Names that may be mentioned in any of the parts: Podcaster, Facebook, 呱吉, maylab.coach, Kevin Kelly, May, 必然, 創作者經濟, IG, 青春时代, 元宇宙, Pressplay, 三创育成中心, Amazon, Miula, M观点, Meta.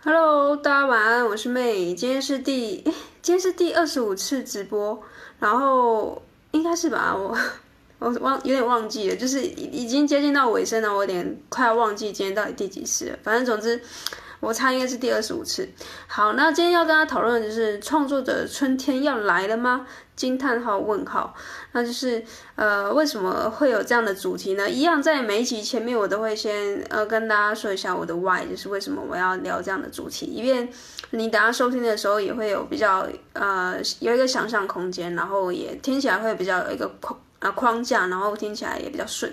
Hello， 大家晚安，我是 May， 今天是第25次直播，然后应该是吧，我有点忘记了，就是已经接近到尾声了，我有点快忘记今天到底第几次了，反正总之我猜应该是第25次。好，那今天要跟大家讨论的就是创作者春天要来了吗？惊叹号问号。那就是为什么会有这样的主题呢？一样在每一集前面我都会先跟大家说一下我的 why， 就是为什么我要聊这样的主题，以便你等下收听的时候也会有比较有一个想象空间，然后也听起来会比较有一个框架，然后听起来也比较顺。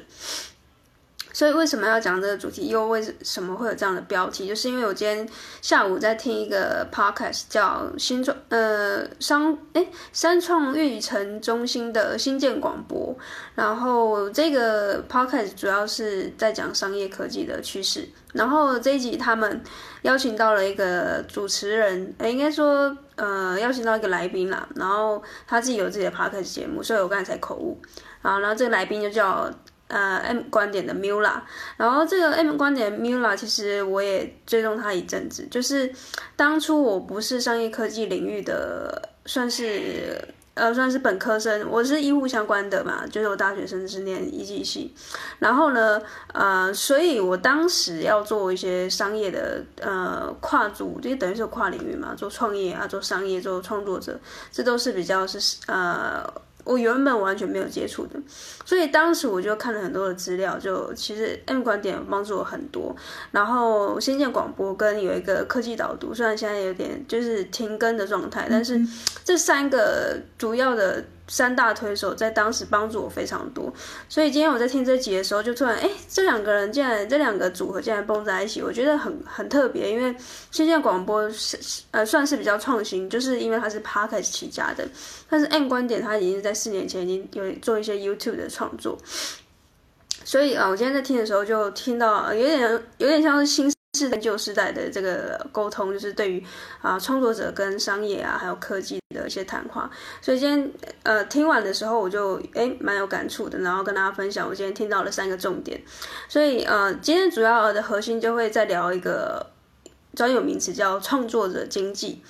所以为什么要讲这个主题，又为什么会有这样的标题，就是因为我今天下午在听一个 podcast 叫三创育成中心的新建广播，然后这个 podcast 主要是在讲商业科技的趋势，然后这一集他们邀请到了一个主持人，应该说邀请到一个来宾啦，然后他自己有自己的 podcast 节目，所以我刚才才口误，然后这个来宾就叫M 观点的 Miula， 然后这个 M 观点的 Miula 其实我也追踪他一阵子，就是当初我不是商业科技领域的，算是本科生，我是医护相关的嘛，就是我大学生是念 IG 系，然后呢所以我当时要做一些商业的跨组，就等于是跨领域嘛，做创业啊，做商业，做创作者，这都是比较是我原本完全没有接触的，所以当时我就看了很多的资料，就其实 M 观点帮助我很多，然后新建广播跟有一个科技导读，虽然现在有点就是停更的状态，但是这三个主要的三大推手在当时帮助我非常多，所以今天我在听这集的时候就突然这两个组合竟然蹦在一起，我觉得很特别，因为新建广播算是比较创新，就是因为它是 podcast 起家的，但是 M 观点它已经在4年前已经有做一些 YouTube 的创作，所以我今天在听的时候就听到有点像是新世代旧世代的这个沟通，就是对于创作者跟商业还有科技的一些谈话，所以今天听完的时候我就蛮有感触的，然后跟大家分享我今天听到了3个重点，所以今天主要的核心就会再聊一个专有名词叫创作者经济。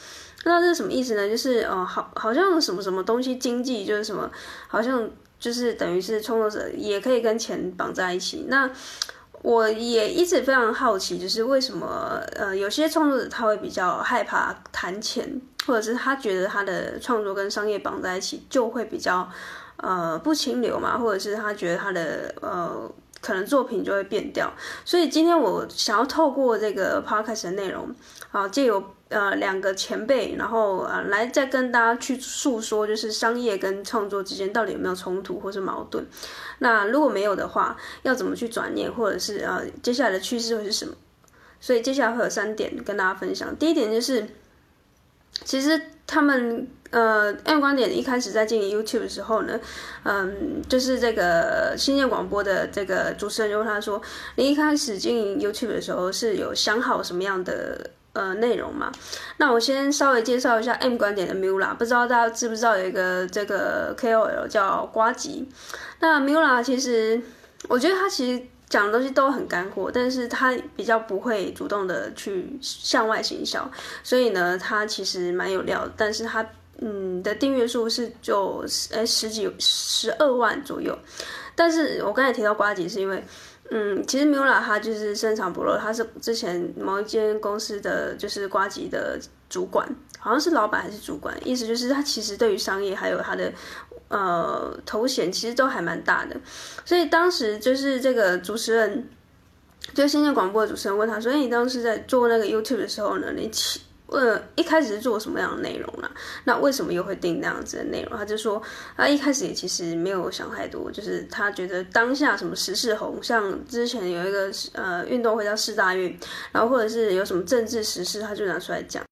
那这是什么意思呢？就是好像什么什么东西经济，就是什么好像就是等于是创作者也可以跟钱绑在一起。那我也一直非常好奇，就是为什么有些创作者他会比较害怕谈钱，或者是他觉得他的创作跟商业绑在一起就会比较不清流嘛，或者是他觉得他的可能作品就会变掉。所以今天我想要透过这个 podcast 的内容藉由2个前辈，然后来再跟大家去诉说，就是商业跟创作之间到底有没有冲突或是矛盾，那如果没有的话要怎么去转念，或者是接下来的趋势会是什么。所以接下来会有3点跟大家分享。第一点就是其实他们M 观点一开始在经营 YouTube 的时候呢，就是这个新建广播的这个主持人就问他说，你一开始经营 YouTube 的时候是有想好什么样的内容嘛？那我先稍微介绍一下 M 观点的 Miula， 不知道大家知不知道有一个这个 KOL 叫呱吉。那 Miula 其实我觉得他其实讲的东西都很干货，但是他比较不会主动的去向外行销，所以呢他其实蛮有料，但是他的订阅数是就12万左右。但是我刚才提到呱吉是因为其实 Miula 他就是深藏不露，他是之前某一间公司的就是呱吉的主管，好像是老板还是主管，意思就是他其实对于商业还有他的头衔其实都还蛮大的。所以当时就是这个主持人，就新建广播的主持人问他说，你当时在做那个 YouTube 的时候呢，你一开始是做什么样的内容啦？那为什么又会定那样子的内容？他就说他一开始也其实没有想太多，就是他觉得当下什么时事红，像之前有一个运动会叫4大运，然后或者是有什么政治时事他就拿出来讲，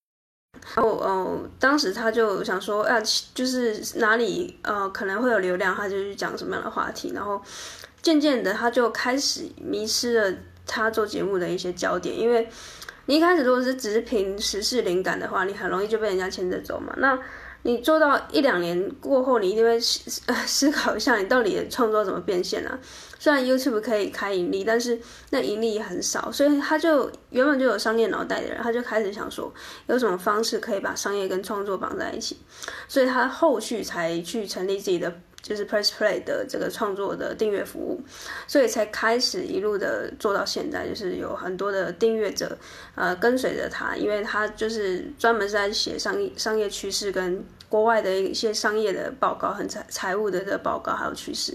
然后当时他就想说就是哪里可能会有流量，他就去讲什么样的话题，然后渐渐的他就开始迷失了他做节目的一些焦点。因为你一开始如果是只凭时事灵感的话，你很容易就被人家牵着走嘛。那你做到一两年过后，你一定会思考一下你到底的创作怎么变现啊。虽然 YouTube 可以开盈利，但是那盈利也很少，所以他就原本就有商业脑袋的人，他就开始想说有什么方式可以把商业跟创作绑在一起，所以他后续才去成立自己的就是 Pressplay 的这个创作的订阅服务，所以才开始一路的做到现在，就是有很多的订阅者跟随着他，因为他就是专门是在写商业趋势跟国外的一些商业的报告，很财务的这个报告还有趋势，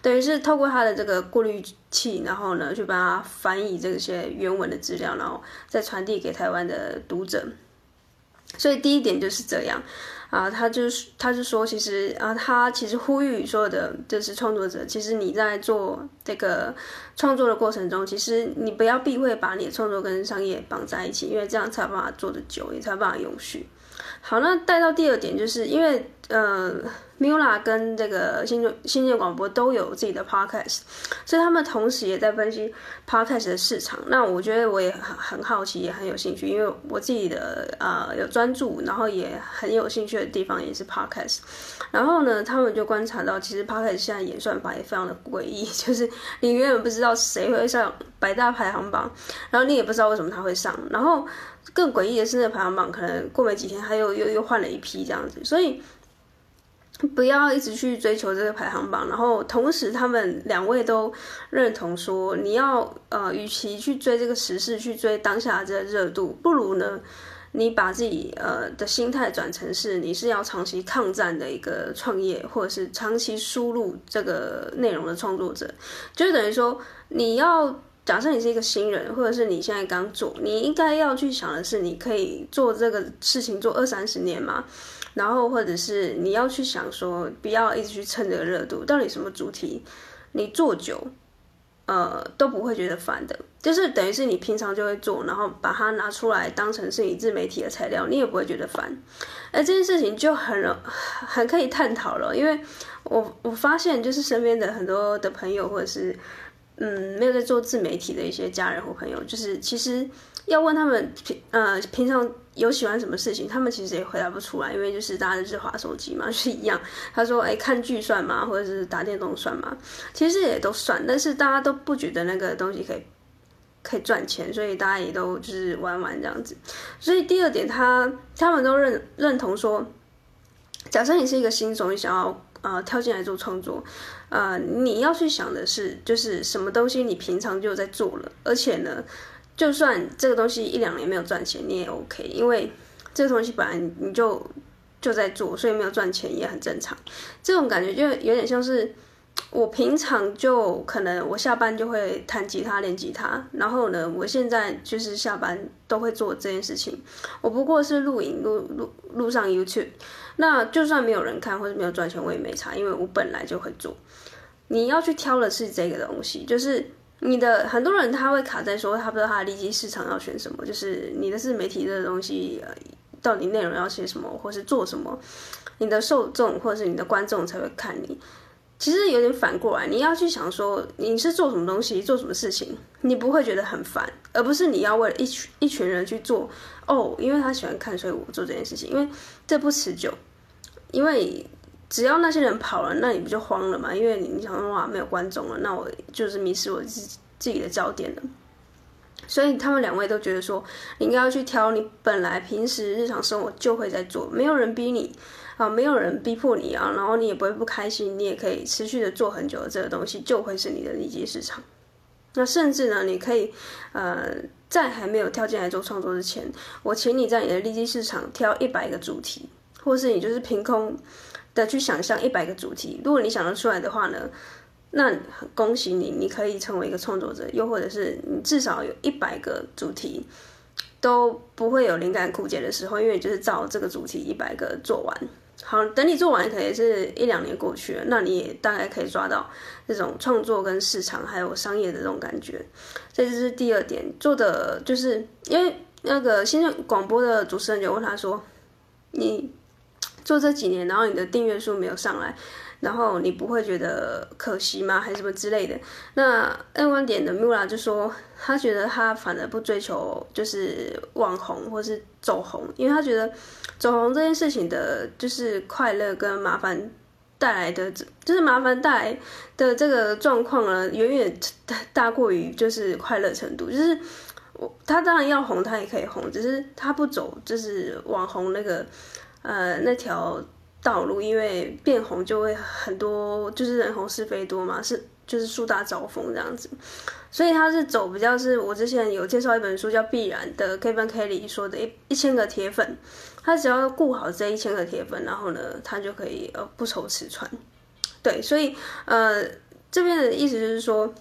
等于是透过他的这个过滤器，然后呢去帮他翻译这些原文的资料，然后再传递给台湾的读者。所以第一点就是这样啊，他就说，其实啊，他其实呼吁所有的就是创作者，其实你在做这个创作的过程中，其实你不要避讳把你的创作跟商业绑在一起，因为这样才有办法做得久，也才有办法永续。好，那带到第二点，就是因为Miula 跟这个新建广播都有自己的 podcast， 所以他们同时也在分析 podcast 的市场。那我觉得我也很好奇，也很有兴趣，因为我自己的有专注，然后也很有兴趣的地方也是 podcast。然后呢，他们就观察到，其实 podcast 现在演算法也非常的诡异，就是你永远不知道谁会上百大排行榜，然后你也不知道为什么他会上，然后更诡异的是，那排行榜可能过没几天，他又换了一批这样子，所以不要一直去追求这个排行榜。然后同时他们两位都认同说，你要与其去追这个时事，去追当下的这个热度，不如呢你把自己的心态转成是你是要长期抗战的一个创业，或者是长期输入这个内容的创作者。就等于说你要，假设你是一个新人，或者是你现在刚做，你应该要去想的是你可以做这个事情做20-30年嘛，然后或者是你要去想说不要一直去蹭这个热度，到底什么主题你做久都不会觉得烦的，就是等于是你平常就会做，然后把它拿出来当成是你自媒体的材料，你也不会觉得烦。而这件事情就很可以探讨了，因为我发现就是身边的很多的朋友，或者是没有在做自媒体的一些家人或朋友，就是其实要问他们平常有喜欢什么事情，他们其实也回答不出来，因为就是大家就是滑手机嘛，就是一样。他说看剧算吗，或者是打电动算吗，其实也都算，但是大家都不觉得那个东西可以赚钱，所以大家也都就是玩玩这样子。所以第二点他们都认同说，假设你是一个新手，你想要跳进来做创作，你要去想的是，就是什么东西你平常就在做了，而且呢，就算这个东西1-2年没有赚钱，你也 OK， 因为这个东西本来你就在做，所以没有赚钱也很正常。这种感觉就有点像是我平常就可能我下班就会弹吉他练吉他，然后呢我现在就是下班都会做这件事情，我不过是录影录上 YouTube， 那就算没有人看或者没有赚钱我也没差，因为我本来就会做。你要去挑的是这个东西，就是你的很多人他会卡在说他不知道他的利基市场要选什么，就是你的自媒体这个东西到底内容要写什么或是做什么，你的受众或者是你的观众才会看你。其实有点反过来，你要去想说你是做什么东西做什么事情，你不会觉得很烦，而不是你要为了一群人去做因为他喜欢看所以我做这件事情，因为这不持久。因为只要那些人跑了，那你不就慌了嘛，因为你想说哇没有观众了，那我就是迷失我自己的焦点了。所以他们两位都觉得说，你应该要去挑你本来平时日常生活就会在做，没有人逼你没有人逼迫你啊，然后你也不会不开心，你也可以持续的做很久的这个东西，就会是你的利基市场。那甚至呢，你可以在还没有跳进来做创作之前，我请你在你的利基市场挑100个主题，或是你就是凭空的去想象100个主题，如果你想得出来的话呢，那恭喜你，你可以成为一个创作者，又或者是你至少有100个主题都不会有灵感枯竭的时候，因为你就是照这个主题100个做完。好，等你做完可能也是1-2年过去了，那你也大概可以抓到这种创作跟市场还有商业的这种感觉。这就是第二点做的，就是因为那个新闻广播的主持人就问他说，你做这几年然后你的订阅数没有上来，然后你不会觉得可惜吗还是什么之类的。那另外一点的 Miula 就说他觉得他反而不追求就是网红或是走红，因为他觉得走红这件事情的就是快乐跟麻烦带来的，就是麻烦带来的这个状况呢，远远大过于就是快乐程度。就是他当然要红，他也可以红，只是他不走就是网红那个那条道路，因为变红就会很多，就是人红是非多嘛，是就是树大招风这样子。所以他是走比较是我之前有介绍一本书叫《必然》的 Kevin Kelly 说的1000个铁粉，他只要顾好这1000个铁粉，然后呢他就可以不愁吃穿。对，所以这边的意思就是说，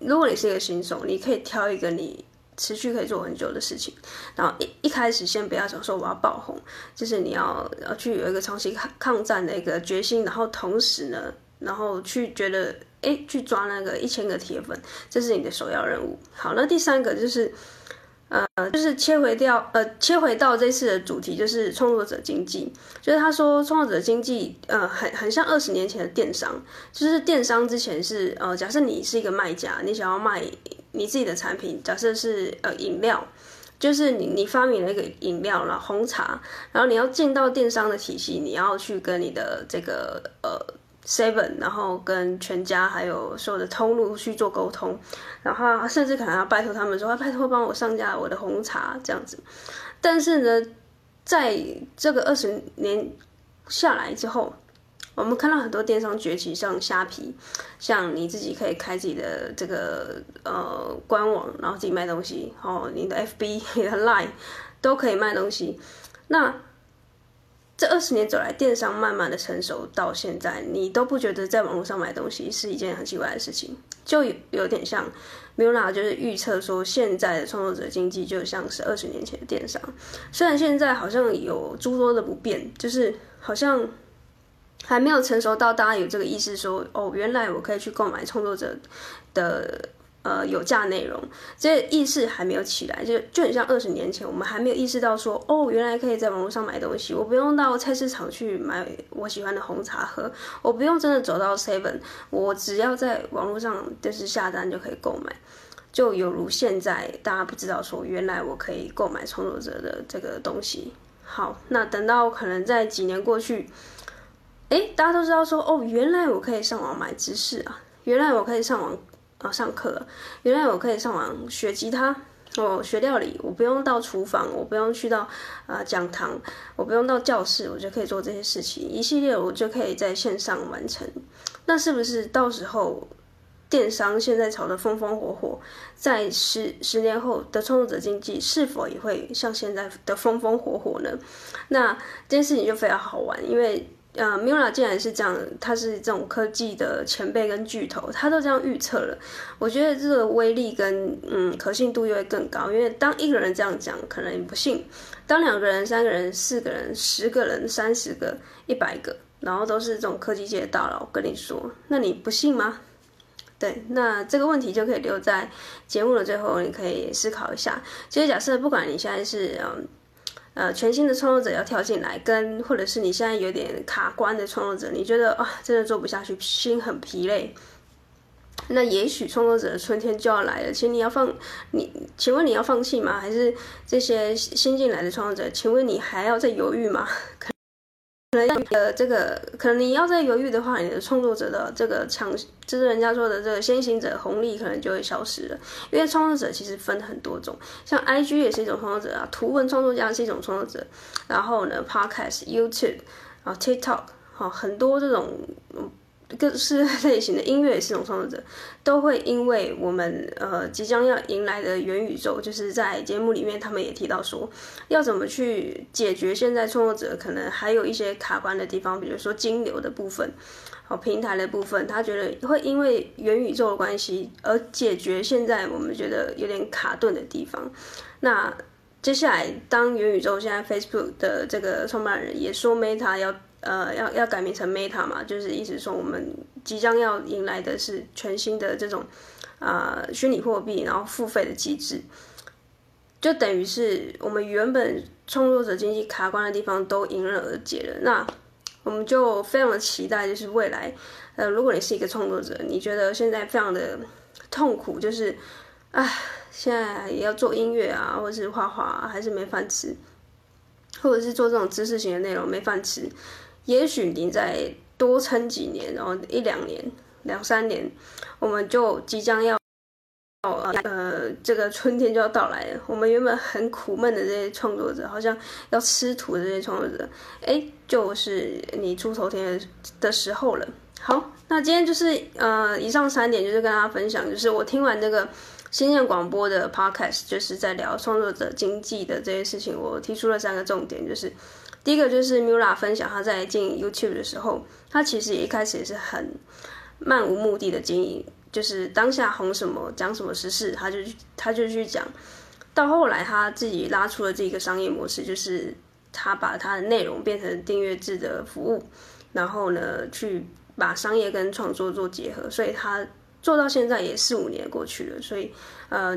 如果你是一个新手，你可以挑一个你持续可以做很久的事情，然后一开始先不要想说我要爆红，就是你要去有一个长期抗战的一个决心，然后同时呢然后去觉得去抓那个1000个铁粉，这是你的首要任务。好，那第三个就是就是切回到这次的主题，就是创作者经济。就是他说创作者经济很像20年前的电商，就是电商之前是假设你是一个卖家，你想要卖你自己的产品，假设是饮料，就是你发明了一个饮料啦，红茶，然后你要进到电商的体系，你要去跟你的这个Seven 然后跟全家还有所有的通路去做沟通，然后甚至可能要拜托他们说拜托帮我上架我的红茶这样子。但是呢在这个20年下来之后，我们看到很多电商崛起，像虾皮，像你自己可以开自己的这个官网，然后自己卖东西，你的 FB 你的 LINE 都可以卖东西。那这20年走来，电商慢慢的成熟到现在，你都不觉得在网络上买东西是一件很奇怪的事情，就有点像 Miula 就是预测说，现在的创作者经济就像是20年前的电商。虽然现在好像有诸多的不便，就是好像还没有成熟到大家有这个意识说，哦，原来我可以去购买创作者的有价内容，这意识还没有起来，就很像20年前我们还没有意识到说，哦，原来可以在网络上买东西，我不用到菜市场去买我喜欢的红茶喝，我不用真的走到 7-Eleven， 我只要在网络上就是下单就可以购买。就有如现在大家不知道说，原来我可以购买创作者的这个东西。好，那等到可能在几年过去，大家都知道说，哦，原来我可以上网买知识啊，原来我可以上网上课，原来我可以上网学吉他，我学料理，我不用到厨房，我不用去到讲堂，我不用到教室，我就可以做这些事情，一系列我就可以在线上完成。那是不是到时候电商现在炒得风风火火，在十年后的创作者经济是否也会像现在的风风火火呢？那这件事情就非常好玩，因为Miula 既然是这样，他是这种科技的前辈跟巨头，他都这样预测了，我觉得这个威力跟可信度又会更高。因为当一个人这样讲可能你不信，当2个人3个人4个人10个人30个100个，然后都是这种科技界的大佬跟你说，那你不信吗？对，那这个问题就可以留在节目的最后，你可以思考一下。其实假设不管你现在是全新的创作者要跳进来，或者是你现在有点卡关的创作者，你觉得真的做不下去，心很疲累，那也许创作者的春天就要来了。请问你要放弃吗？还是这些新进来的创作者，请问你还要再犹豫吗？可能你要再犹豫的话，你的创作者的这个就是人家说的这个先行者红利可能就会消失了。因为创作者其实分很多种，像 IG 也是一种创作者啊，图文创作家是一种创作者，然后呢 Podcast、YouTube 然后 TikTok 很多这种各式类型的音乐也是一种创作者，都会因为我们即将要迎来的元宇宙，就是在节目里面他们也提到说，要怎么去解决现在创作者可能还有一些卡关的地方，比如说金流的部分，平台的部分，他觉得会因为元宇宙的关系而解决现在我们觉得有点卡顿的地方。那接下来当元宇宙，现在 Facebook 的这个创办人也说 Meta 要改名成 Meta 嘛，就是意思说我们即将要迎来的是全新的这种虚拟货币，然后付费的机制，就等于是我们原本创作者经济卡关的地方都迎刃而解了。那我们就非常的期待，就是未来如果你是一个创作者，你觉得现在非常的痛苦，就是啊，现在也要做音乐啊，或者是画画啊，还是没饭吃，或者是做这种知识型的内容没饭吃，也许你再多撑几年，然后一两年两三年，我们就即将要这个春天就要到来了。我们原本很苦闷的这些创作者，好像要吃土的这些创作者，就是你出头天的时候了。好，那今天就是以上3点就是跟大家分享，就是我听完这个新鲜广播的 podcast， 就是在聊创作者经济的这些事情，我提出了3个重点。就是第一个，就是 Miula 分享他在经营 YouTube 的时候，他其实一开始也是很漫无目的的经营，就是当下红什么讲什么时事他就去讲，到后来他自己拉出了这个商业模式，就是他把他的内容变成订阅制的服务，然后呢去把商业跟创作做结合，所以他做到现在也4-5年过去了。所以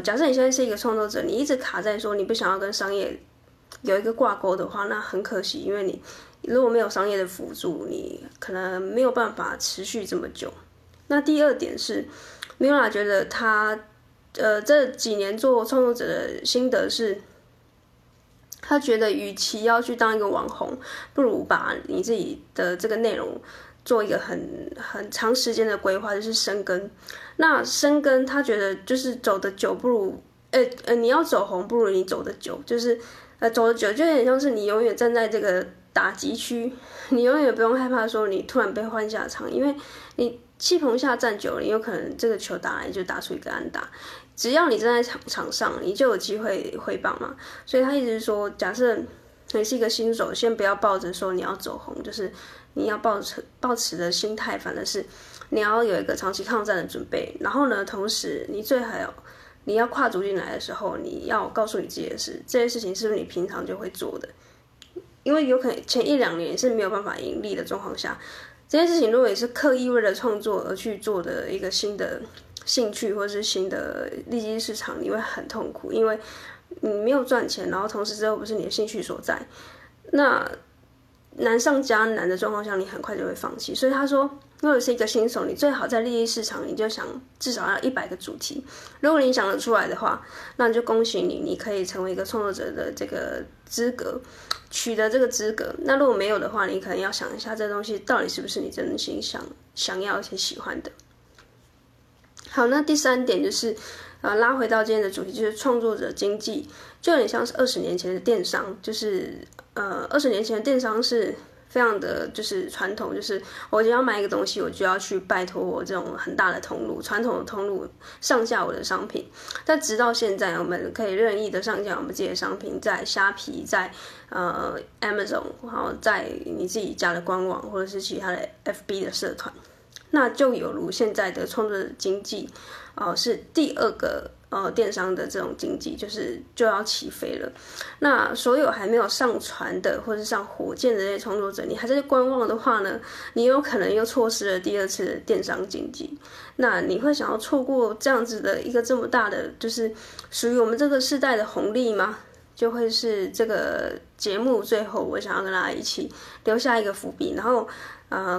假设你现在是一个创作者，你一直卡在说你不想要跟商业有一个挂钩的话，那很可惜，因为你如果没有商业的辅助，你可能没有办法持续这么久。那第二点是 Miula 觉得他这几年做创作者的心得是，他觉得与其要去当一个网红，不如把你自己的这个内容做一个很长时间的规划，就是深耕。那深耕他觉得就是走得久，不如你要走红，不如你走得久，就是走得久就有点像是你永远站在这个打击区，你永远不用害怕说你突然被换下场，因为你气棚下站久了，有可能这个球打来就打出一个安打，只要你站在场上，你就有机会挥棒嘛。所以他一直说，假设你是一个新手，先不要抱着说你要走红，就是你要抱持的心态，反正是你要有一个长期抗战的准备。然后呢，同时你最好你要跨足进来的时候，你要告诉你自己的是，这些事情是不是你平常就会做的，因为有可能前1-2年是没有办法盈利的状况下。这件事情如果也是刻意为了创作而去做的一个新的兴趣或是新的利基市场，你会很痛苦，因为你没有赚钱，然后同时这又不是你的兴趣所在，那难上加难的状况下，你很快就会放弃。所以他说，如果是一个新手，你最好在利基市场，你就想至少要100个主题，如果你想得出来的话，那你就恭喜你，你可以成为一个创作者的这个资格，取得这个资格。那如果没有的话，你可能要想一下这东西到底是不是你真心想要且喜欢的。好，那第3点就是拉回到今天的主题，就是创作者经济就有点像是20年前的电商，就是20年前的电商是非常的就是传统，就是我今天要买一个东西，我就要去拜托我这种很大的通路，传统的通路上架我的商品。但直到现在，我们可以任意的上架我们自己的商品，在虾皮，在Amazon， 然后在你自己家的官网或者是其他的 FB 的社团。那就有如现在的创作者经济是第2个电商的这种经济就要起飞了。那所有还没有上船的或是上火箭的这些创作者，你还在观望的话呢，你有可能又错失了第2次的电商经济。那你会想要错过这样子的一个这么大的，就是属于我们这个世代的红利吗？就会是这个节目最后我想要跟大家一起留下一个伏笔，然后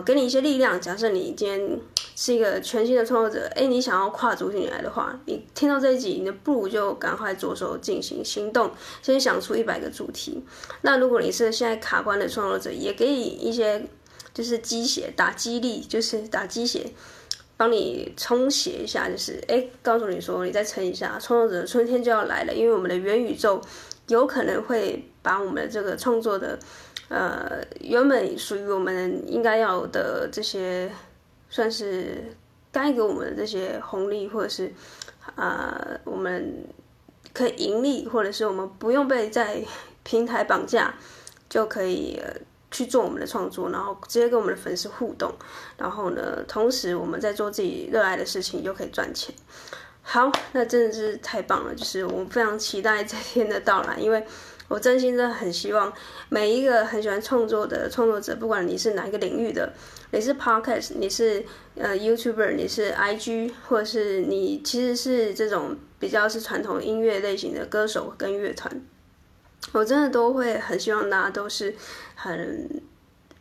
给你一些力量。假设你今天是一个全新的创作者，你想要跨足进来的话，你听到这一集，你不如就赶快着手进行行动，先想出100个主题。那如果你是现在卡关的创作者，也给你一些就是鸡血打激励，就是打鸡血帮你充血一下，就是告诉你说你再撑一下，创作者春天就要来了。因为我们的元宇宙有可能会把我们的这个创作的原本属于我们应该要的这些，算是该给我们的这些红利，或者是我们可以盈利，或者是我们不用被在平台绑架，就可以去做我们的创作，然后直接跟我们的粉丝互动，然后呢同时我们在做自己热爱的事情又可以赚钱。好，那真的是太棒了，就是我非常期待这天的到来，因为我真心的很希望每一个很喜欢创作的创作者，不管你是哪一个领域的，你是 podcast， 你是YouTuber， 你是 IG， 或者是你其实是这种比较是传统音乐类型的歌手跟乐团，我真的都会很希望大家都是很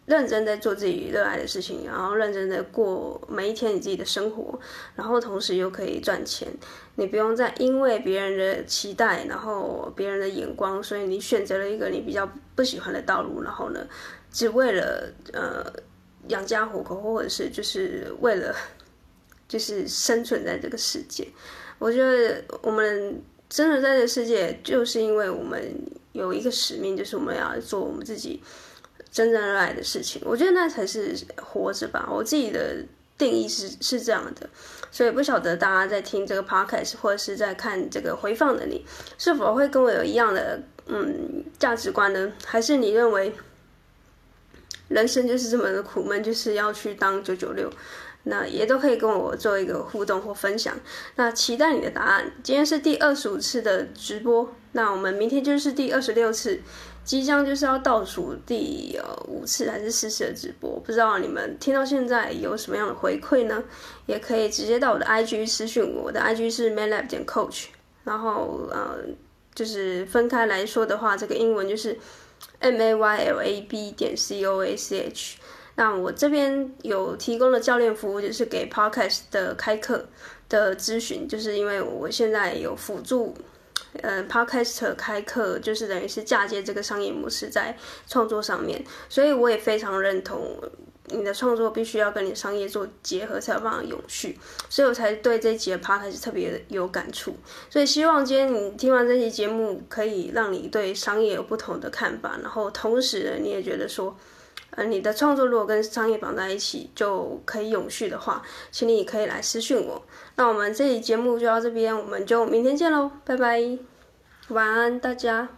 认真的做自己热爱的事情，然后认真的过每一天你自己的生活，然后同时又可以赚钱。你不用再因为别人的期待，然后别人的眼光，所以你选择了一个你比较不喜欢的道路，然后呢只为了养家糊口，或者是就是为了就是生存在这个世界。我觉得我们生存在这个世界，就是因为我们有一个使命，就是我们要做我们自己真正热爱的事情。我觉得那才是活着吧，我自己的定义是这样的。所以不晓得大家在听这个 podcast 或者是在看这个回放的你，是否会跟我有一样的价值观呢？还是你认为人生就是这么的苦闷，就是要去当996？那也都可以跟我做一个互动或分享，那期待你的答案。今天是第25次的直播，那我们明天就是第26次，即将就是要倒数第5次还是4次的直播。不知道你们听到现在有什么样的回馈呢？也可以直接到我的 IG 私讯我，我的 IG 是 maylab.coach， 然后就是分开来说的话，这个英文就是 maylab.coach。那我这边有提供的教练服务，就是给 podcast 的开课的咨询，就是因为我现在有辅助podcaster 开课，就是等于是嫁接这个商业模式在创作上面，所以我也非常认同你的创作必须要跟你的商业做结合才有办法永续，所以我才对这一集的 podcast 特别有感触。所以希望今天你听完这期节目，可以让你对商业有不同的看法，然后同时呢你也觉得说你的创作如果跟商业绑在一起就可以永续的话，请你可以来私讯我。那我们这期节目就到这边，我们就明天见咯，拜拜，晚安大家。